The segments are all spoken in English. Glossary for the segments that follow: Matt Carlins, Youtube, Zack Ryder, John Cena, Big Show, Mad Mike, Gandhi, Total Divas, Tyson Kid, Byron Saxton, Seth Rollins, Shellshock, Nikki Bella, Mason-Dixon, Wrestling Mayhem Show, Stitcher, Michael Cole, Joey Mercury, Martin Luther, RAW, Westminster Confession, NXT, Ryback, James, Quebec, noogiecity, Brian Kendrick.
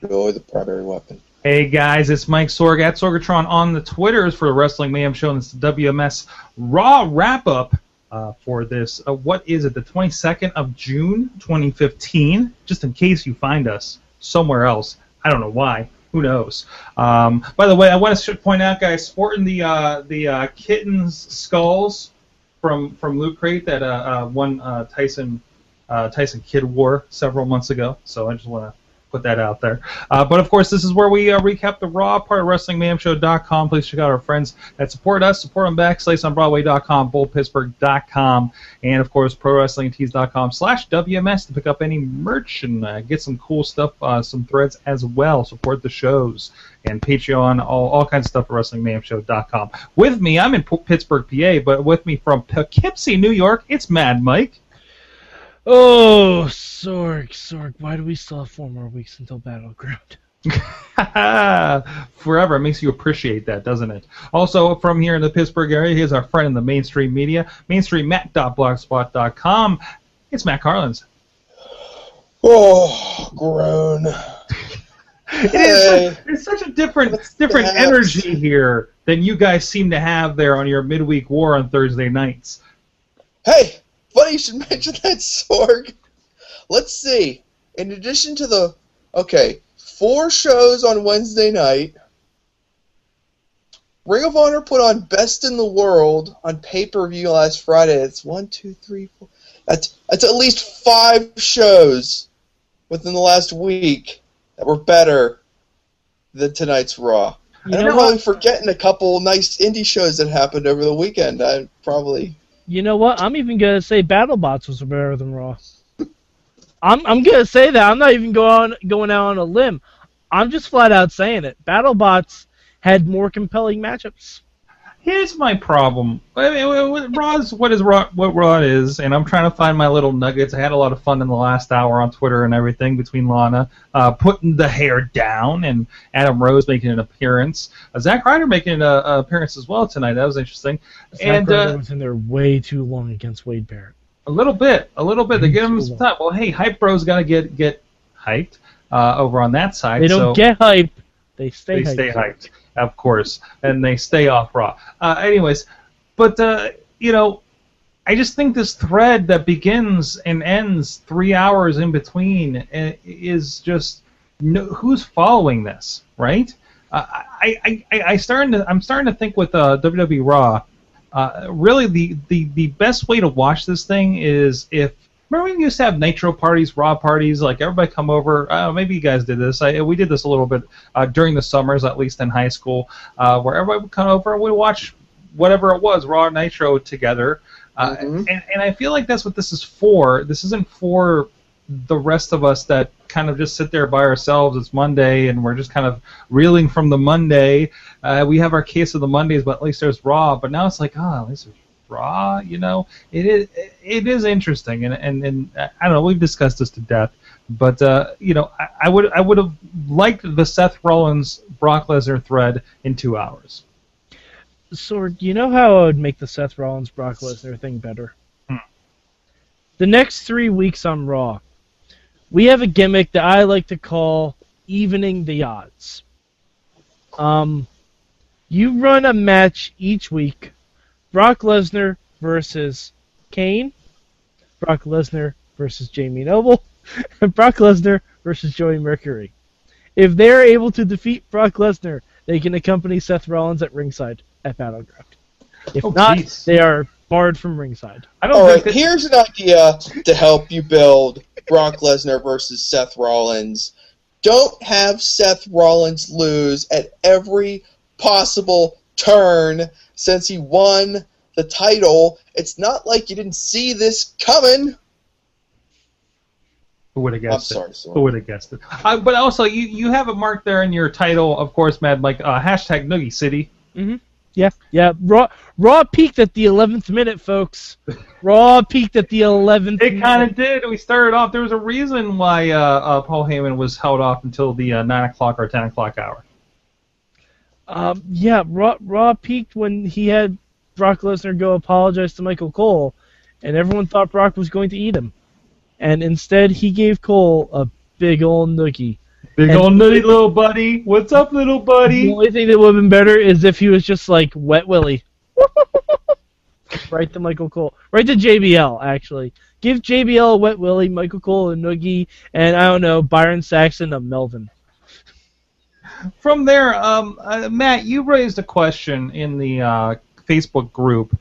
Enjoy the primary weapon. Hey guys, it's Mike Sorg at Sorgatron on the Twitters for the Wrestling Mayhem Show, and it's the WMS Raw wrap-up for this. What is it, the 22nd of June, 2015? Just in case you find us somewhere else. I don't know why. Who knows? By the way, I want to point out, guys, sporting the kittens' skulls from Loot Crate that one Tyson Kid wore several months ago. So I just want to put that out there. But of course, this is where we recap the Raw part of WrestlingMayhemShow.com. Please check out our friends that support us. Support them back. Slice on Broadway.com, BullPittsburgh.com, and of course, ProWrestlingTees.com/WMS to pick up any merch and get some cool stuff, some threads as well. Support the shows and Patreon, all kinds of stuff at WrestlingMayhemShow.com. With me, I'm in Pittsburgh, PA, but with me from Poughkeepsie, New York, it's Mad Mike. Oh, Sorg, why do we still have 4 more weeks until Battleground? Forever. It makes you appreciate that, doesn't it? Also, from here in the Pittsburgh area, here's our friend in the mainstream media, mainstreammat.blogspot.com. It's Matt Carlins. Oh, groan. It's such a different energy here than you guys seem to have there on your midweek war on Thursday nights. Hey! Funny you should mention that, Sorg. Let's see. In addition to the... Okay, 4 shows on Wednesday night. Ring of Honor put on Best in the World on pay-per-view last Friday. That's 1, 2, 3, 4... That's at least 5 shows within the last week that were better than tonight's Raw. And I'm probably forgetting a couple nice indie shows that happened over the weekend. I probably... You know what? I'm even going to say BattleBots was better than Raw. I'm going to say that. I'm not even going out on a limb. I'm just flat out saying it. BattleBots had more compelling matchups. Here's my problem. What Raw is, and I'm trying to find my little nuggets. I had a lot of fun in the last hour on Twitter and everything between Lana putting the hair down and Adam Rose making an appearance. Zack Ryder making an appearance as well tonight. That was interesting. Zack Ryder was in there way too long against Wade Barrett. A little bit. They give him some time. Well, hey, Hype Bro's got to get hyped over on that side. They don't get hyped. They stay hyped. Of course, and they stay off Raw. Anyways, but, I just think this thread that begins and ends 3 hours in between is just, who's following this, right? I'm starting to think with WWE Raw, really the best way to watch this thing is if, remember when we used to have Nitro parties, Raw parties, like everybody come over? Maybe you guys did this. We did this a little bit during the summers, at least in high school, where everybody would come over and we'd watch whatever it was, Raw or Nitro, together. And I feel like that's what this is for. This isn't for the rest of us that kind of just sit there by ourselves. It's Monday, and we're just kind of reeling from the Monday. We have our case of the Mondays, but at least there's Raw. But now it's like, at least there's Raw, it is interesting, and I don't know. We've discussed this to death, but I would have liked the Seth Rollins Brock Lesnar thread in 2 hours. So you know how I would make the Seth Rollins Brock Lesnar thing better? The next 3 weeks on Raw, we have a gimmick that I like to call evening the odds. You run a match each week. Brock Lesnar versus Kane, Brock Lesnar versus Jamie Noble, and Brock Lesnar versus Joey Mercury. If they're able to defeat Brock Lesnar, they can accompany Seth Rollins at ringside at Battleground. If not, geez, they are barred from ringside. Here's an idea to help you build Brock Lesnar versus Seth Rollins. Don't have Seth Rollins lose at every possible turn. Since he won the title, it's not like you didn't see this coming. Who would have guessed it? Who would have guessed it? But also, you have a mark there in your title, of course, Matt, like hashtag Noogie City. Mm-hmm. Yeah, yeah. Raw peaked at the 11th minute, folks. Raw peaked at the 11th minute. It kind of did. We started off. There was a reason why Paul Heyman was held off until the 9 o'clock or 10 o'clock hour. Yeah, Raw peaked when he had Brock Lesnar go apologize to Michael Cole, and everyone thought Brock was going to eat him. And instead, he gave Cole a big old noogie. Big old noogie, little buddy. What's up, little buddy? The only thing that would have been better is if he was just like Wet Willie. Right to Michael Cole. Right to JBL, actually. Give JBL a Wet Willie, Michael Cole a noogie, and I don't know, Byron Saxton a Melvin. From there, Matt, you raised a question in the Facebook group.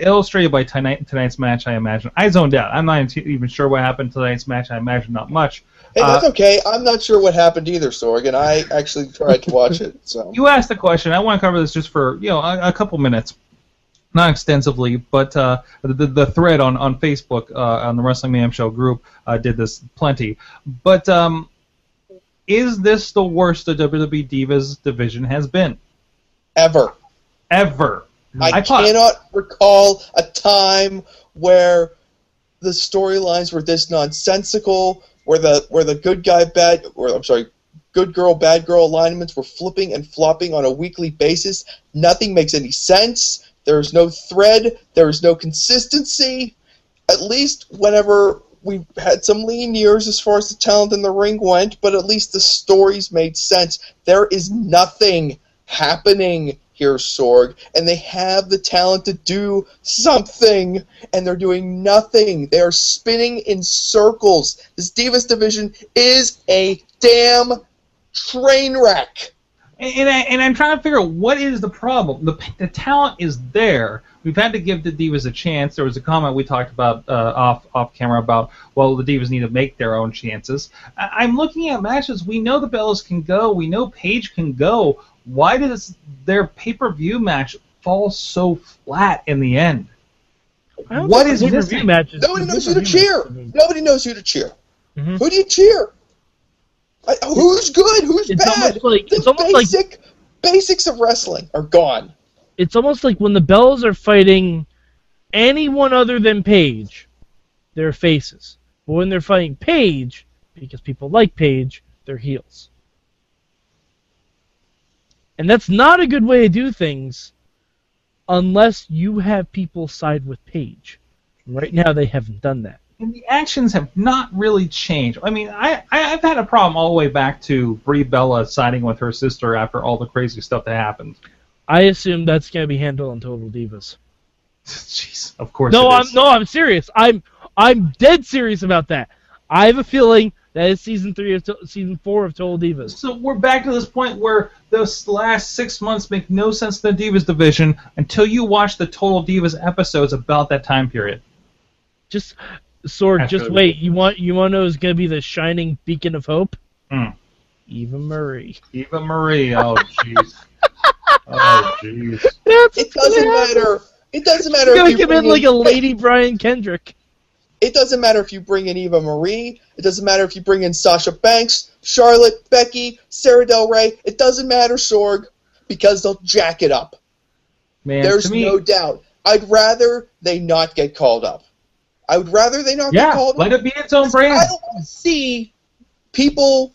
Illustrated by tonight's match, I imagine. I zoned out. I'm not even sure what happened to tonight's match. I imagine not much. Hey, that's okay. I'm not sure what happened either, Sorg, and I actually tried to watch it. So you asked the question. I want to cover this just for a couple minutes, not extensively, but the thread on Facebook on the Wrestling Mayhem Show group did this plenty. But is this the worst the WWE Divas division has been? Ever. I cannot recall a time where the storylines were this nonsensical, where the good girl, bad girl alignments were flipping and flopping on a weekly basis. Nothing makes any sense. There is no thread. There is no consistency. At least whenever we had some lean years as far as the talent in the ring went, but at least the stories made sense. There is nothing happening here, Sorg, and they have the talent to do something, and they're doing nothing. They are spinning in circles. This Divas division is a damn train wreck. And I'm trying to figure out what is the problem. The talent is there. We've had to give the Divas a chance. There was a comment we talked about off camera about, well, the Divas need to make their own chances. I'm looking at matches. We know the Bellas can go. We know Paige can go. Why does their pay-per-view match fall so flat in the end? What is pay-per-view matches? Nobody knows who to cheer. Nobody knows who to cheer. Mm-hmm. Who do you cheer? Who's good? Who's bad? Basics of wrestling are gone. It's almost like when the Bellas are fighting anyone other than Paige, they're faces. But when they're fighting Paige, because people like Paige, they're heels. And that's not a good way to do things unless you have people side with Paige. Right now they haven't done that. And the actions have not really changed. I mean, I've had a problem all the way back to Brie Bella siding with her sister after all the crazy stuff that happened. I assume that's going to be handled on Total Divas. Jeez, of course it is. No, I'm serious. I'm dead serious about that. I have a feeling that is season 4 of Total Divas. So we're back to this point where those last 6 months make no sense to the Divas division until you watch the Total Divas episodes about that time period. Just, Sorg, just wait. You want to know who's going to be the shining beacon of hope? Mm. Eva Marie. Oh, jeez. It doesn't matter. It doesn't matter. You're going to come in like a Lady Brian Kendrick. It doesn't matter if you bring in Eva Marie. It doesn't matter if you bring in Sasha Banks, Charlotte, Becky, Sarah Del Rey. It doesn't matter, Sorg, because they'll jack it up. Man, there's no doubt. I'd rather they not get called up. I would rather they not get called up. Yeah, let it be its own brand. I don't want to see people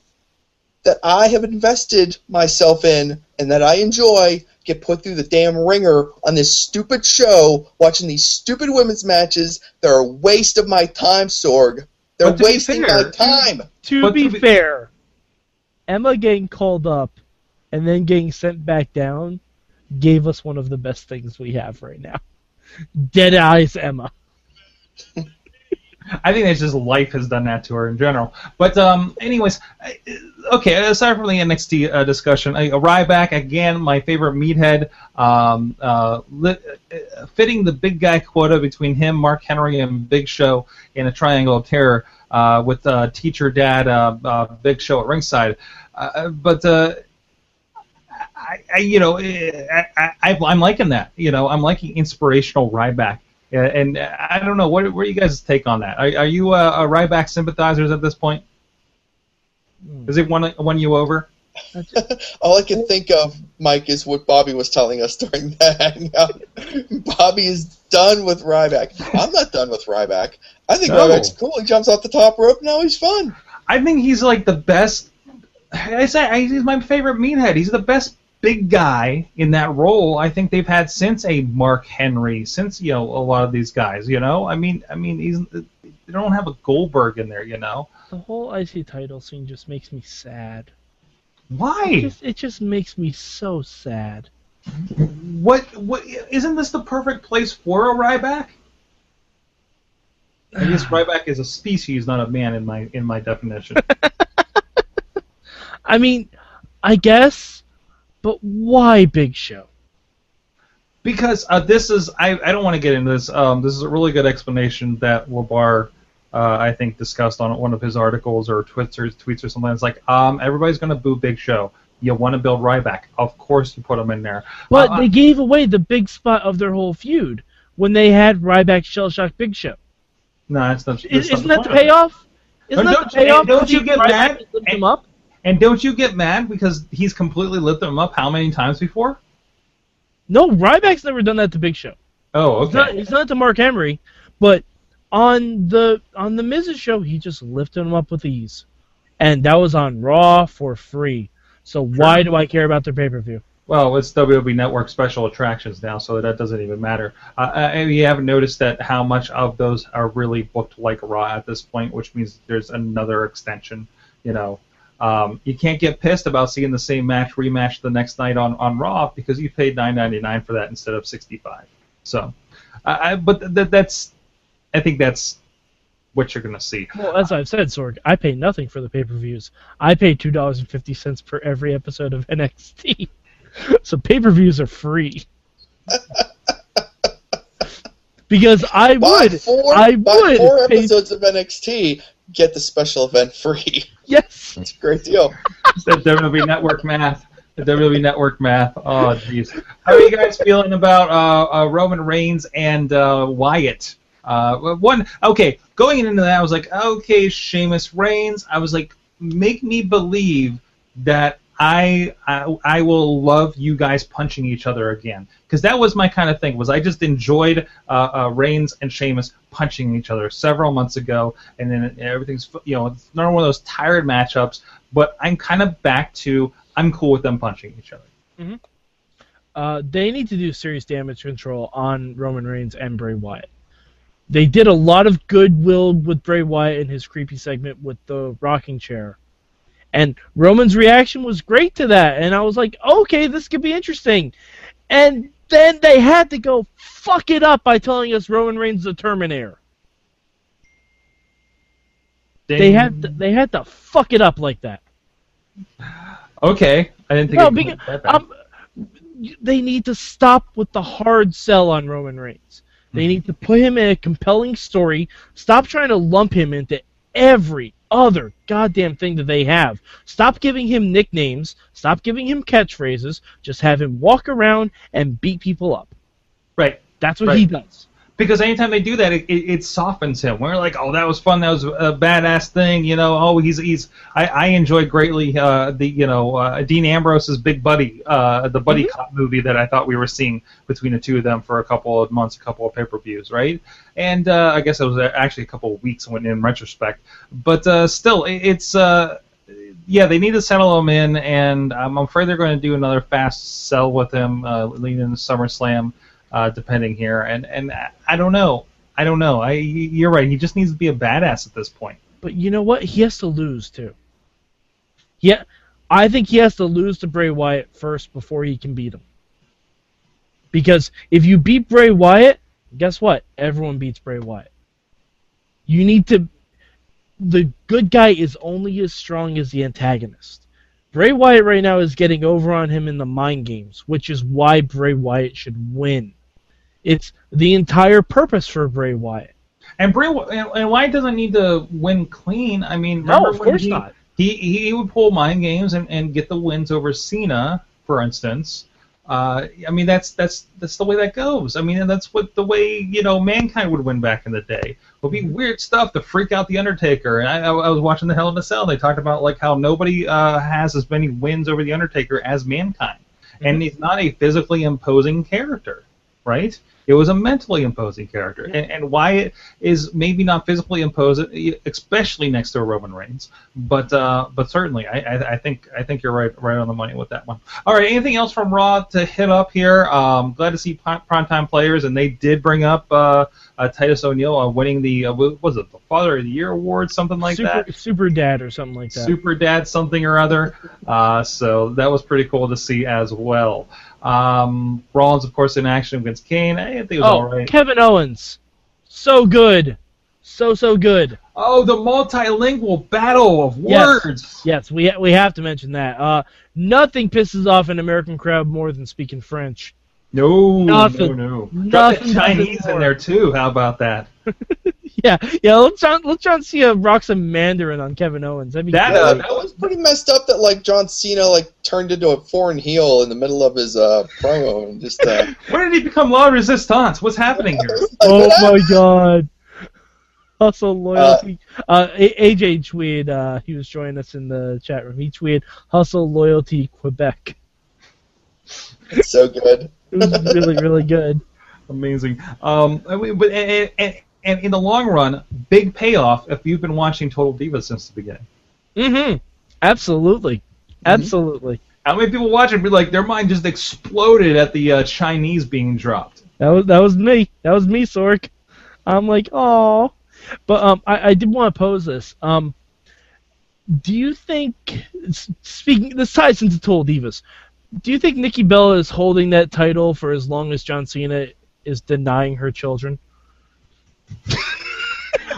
that I have invested myself in and that I enjoy get put through the damn ringer on this stupid show, watching these stupid women's matches. They're a waste of my time, Sorg. They're wasting my time. To be fair, Emma getting called up and then getting sent back down gave us one of the best things we have right now. Dead Eyes Emma. I think that's just life has done that to her in general. But anyways, okay, aside from the NXT discussion, Ryback, again, my favorite meathead, fitting the big guy quota between him, Mark Henry, and Big Show in a triangle of terror with teacher, dad, Big Show at ringside. But I'm liking that. I'm liking inspirational Ryback. Yeah, and I don't know, what are you guys' take on that? Are you a Ryback sympathizers at this point? Does it won you over? All I can think of, Mike, is what Bobby was telling us during that hangout. Bobby is done with Ryback. I'm not done with Ryback. I think Ryback's cool. He jumps off the top rope. Now he's fun. I think he's like the best. He's my favorite meathead. He's the best big guy in that role I think they've had since a Mark Henry, since a lot of these guys. I mean, they don't have a Goldberg in there. The whole IC title scene just makes me sad. Why? It just makes me so sad. What? Isn't this the perfect place for a Ryback? I guess Ryback is a species, not a man, in my definition. I mean, I guess, but why Big Show? Because this is, I don't want to get into this. This is a really good explanation that Labar, I think, discussed on one of his articles or tweets or something. It's like, everybody's going to boo Big Show. You want to build Ryback. Of course you put him in there. But they gave away the big spot of their whole feud when they had Ryback, Shellshock, Big Show. No, that's not. Isn't that the payoff? Isn't that the payoff? Don't you get mad? And don't you get mad because he's completely lit them up how many times before? No, Ryback's never done that to Big Show. Oh, okay. It's not to Mark Henry, but on the Miz's show, he just lifted him up with ease, and that was on Raw for free. So why do I care about their pay-per-view? Well, it's WWE Network special attractions now, so that doesn't even matter. You haven't noticed that how much of those are really booked like Raw at this point, which means there's another extension. You can't get pissed about seeing the same match rematch the next night on Raw because you paid $9.99 for that instead of $65. So, I think that's what you're going to see. Well, as I've said, Sorg, I pay nothing for the pay-per-views. I pay $2.50 for every episode of NXT. So pay-per-views are free. Because I buy four episodes of NXT. Get the special event free. Yes. It's a great deal. It's that WWE Network math. The WWE Network math. Oh, jeez. How are you guys feeling about Roman Reigns and Wyatt? Going into that, I was like, okay, Sheamus Reigns. I was like, make me believe that I will love you guys punching each other again. Because that was my kind of thing, was I just enjoyed Reigns and Sheamus punching each other several months ago, and then everything's, it's not one of those tired matchups, but I'm kind of back to, I'm cool with them punching each other. Mm-hmm. They need to do serious damage control on Roman Reigns and Bray Wyatt. They did a lot of goodwill with Bray Wyatt in his creepy segment with the rocking chair. And Roman's reaction was great to that, and I was like, okay, this could be interesting. And then they had to go fuck it up by telling us Roman Reigns is the Terminator. Dang. They had to fuck it up like that. Okay, I didn't think. No, because they need to stop with the hard sell on Roman Reigns. They need to put him in a compelling story. Stop trying to lump him into every other goddamn thing that they have. Stop giving him nicknames. Stop giving him catchphrases. Just have him walk around and beat people up. Right. That's what he does. Because anytime they do that, it softens him. We're like, oh, that was fun. That was a badass thing. I enjoyed greatly Dean Ambrose's Big Buddy, the Buddy Cop movie that I thought we were seeing between the two of them for a couple of months, a couple of pay-per-views, right? And I guess it was actually a couple of weeks when in retrospect. But still, they need to settle him in, and I'm afraid they're going to do another fast sell with him leading into SummerSlam. Depending here, and I don't know. You're right. He just needs to be a badass at this point. But you know what? He has to lose too. Yeah, I think he has to lose to Bray Wyatt first before he can beat him. Because if you beat Bray Wyatt, guess what? Everyone beats Bray Wyatt. You need to. The good guy is only as strong as the antagonist. Bray Wyatt right now is getting over on him in the mind games, which is why Bray Wyatt should win. It's the entire purpose for Bray Wyatt. And Wyatt doesn't need to win clean. I mean, no, of course not. He would pull mind games and get the wins over Cena, for instance. I mean, that's the way that goes. I mean, and that's what the way, you know, Mankind would win back in the day. It would be weird stuff to freak out the Undertaker. And I was watching the Hell in a Cell. They talked about like how nobody has as many wins over the Undertaker as Mankind, and he's not a physically imposing character, right? It was a mentally imposing character, and Wyatt is maybe not physically imposing, especially next to Roman Reigns, but certainly, I think you're right on the money with that one. All right, anything else from Raw to hit up here? Glad to see primetime players, and they did bring up Titus O'Neil winning the what was it, the Father of the Year award, something like that? Super Dad or something like that. Super Dad something or other. So that was pretty cool to see as well. Rollins, of course, in action against Kane. I think it was all right. Kevin Owens, so good, so good. Oh, the multilingual battle of words. Yes, we have to mention that. Nothing pisses off an American crowd more than speaking French. No. Drop the Chinese in there too. How about that? Yeah. Let's John Cena rock some Mandarin on Kevin Owens. That'd be that was pretty messed up. That like John Cena like turned into a foreign heel in the middle of his promo and just. Where did he become La Resistance? What's happening here? My god! Hustle loyalty. AJ tweeted. He was joining us in the chat room. He tweeted, "Hustle loyalty Quebec." It's so good. It was really good. Amazing. But and in the long run, big payoff if you've been watching Total Divas since the beginning. Mm-hmm. Absolutely. How many people watch it be like, their mind just exploded at the Chinese being dropped? That was me. That was me, Sork. I'm like, oh. But I did want to pose this. Do you think, speaking, this ties into Total Divas, do you think Nikki Bella is holding that title for as long as John Cena is denying her children?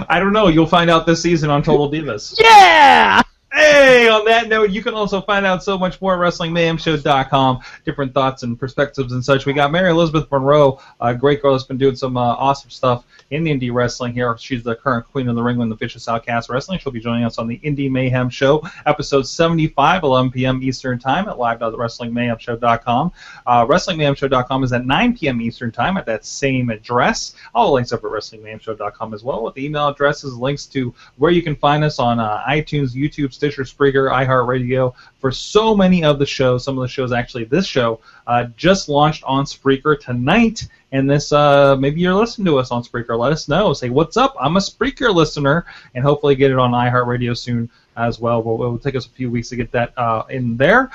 I don't know. You'll find out this season on Total Divas. Yeah! Hey, on that note, you can also find out so much more at wrestlingmayhemshow.com. Different thoughts and perspectives and such. We got Mary Elizabeth Monroe, a great girl that's been doing some awesome stuff in indie wrestling here. She's the current queen of the ring when the Vicious Outcast Wrestling. She'll be joining us on the Indie Mayhem Show, episode 75, 11 p.m. Eastern Time at live.wrestlingmayhemshow.com. Wrestlingmayhemshow.com is at 9 p.m. Eastern Time at that same address. All the links up at wrestlingmayhemshow.com as well, with the email addresses, links to where you can find us on iTunes, YouTube, Stitcher, Spreaker, iHeartRadio for so many of the shows. Some of the shows, actually, this show just launched on Spreaker tonight. And this, maybe you're listening to us on Spreaker. Let us know. Say, what's up? I'm a Spreaker listener. And hopefully get it on iHeartRadio soon as well. It will take us a few weeks to get that in there.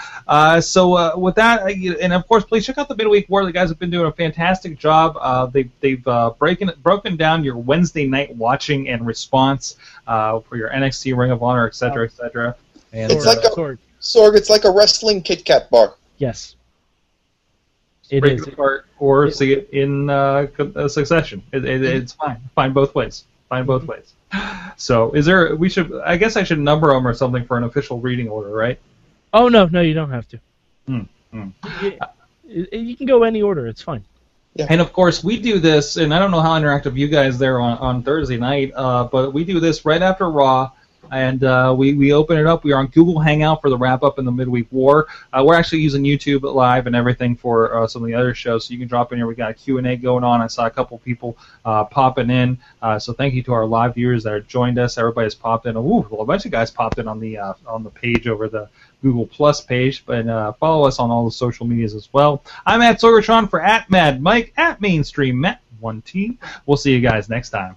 So with that, and of course, please check out the Midweek War. The guys have been doing a fantastic job. They've broken down your Wednesday night watching and response for your NXT, Ring of Honor, etc., etc. And it's like Sorg. It's like a wrestling Kit Kat bar. Yes. It break is. It apart or it, see it in succession. It's fine. Fine both ways. So is there? We should. I guess I should number them or something for an official reading order, right? Oh no, you don't have to. You can go any order. It's fine. Yeah. And of course, we do this, and I don't know how interactive you guys there on Thursday night, but we do this right after Raw. And we open it up. We are on Google Hangout for the wrap-up in the Midweek War. We're actually using YouTube Live and everything for some of the other shows, so you can drop in here. We got a Q&A going on. I saw a couple people popping in, so thank you to our live viewers that have joined us. Everybody's popped in. A bunch of guys popped in on the page over the Google Plus page, and follow us on all the social medias as well. I'm at Sorgatron for @MadMike, @MainstreamMatt1T. We'll see you guys next time.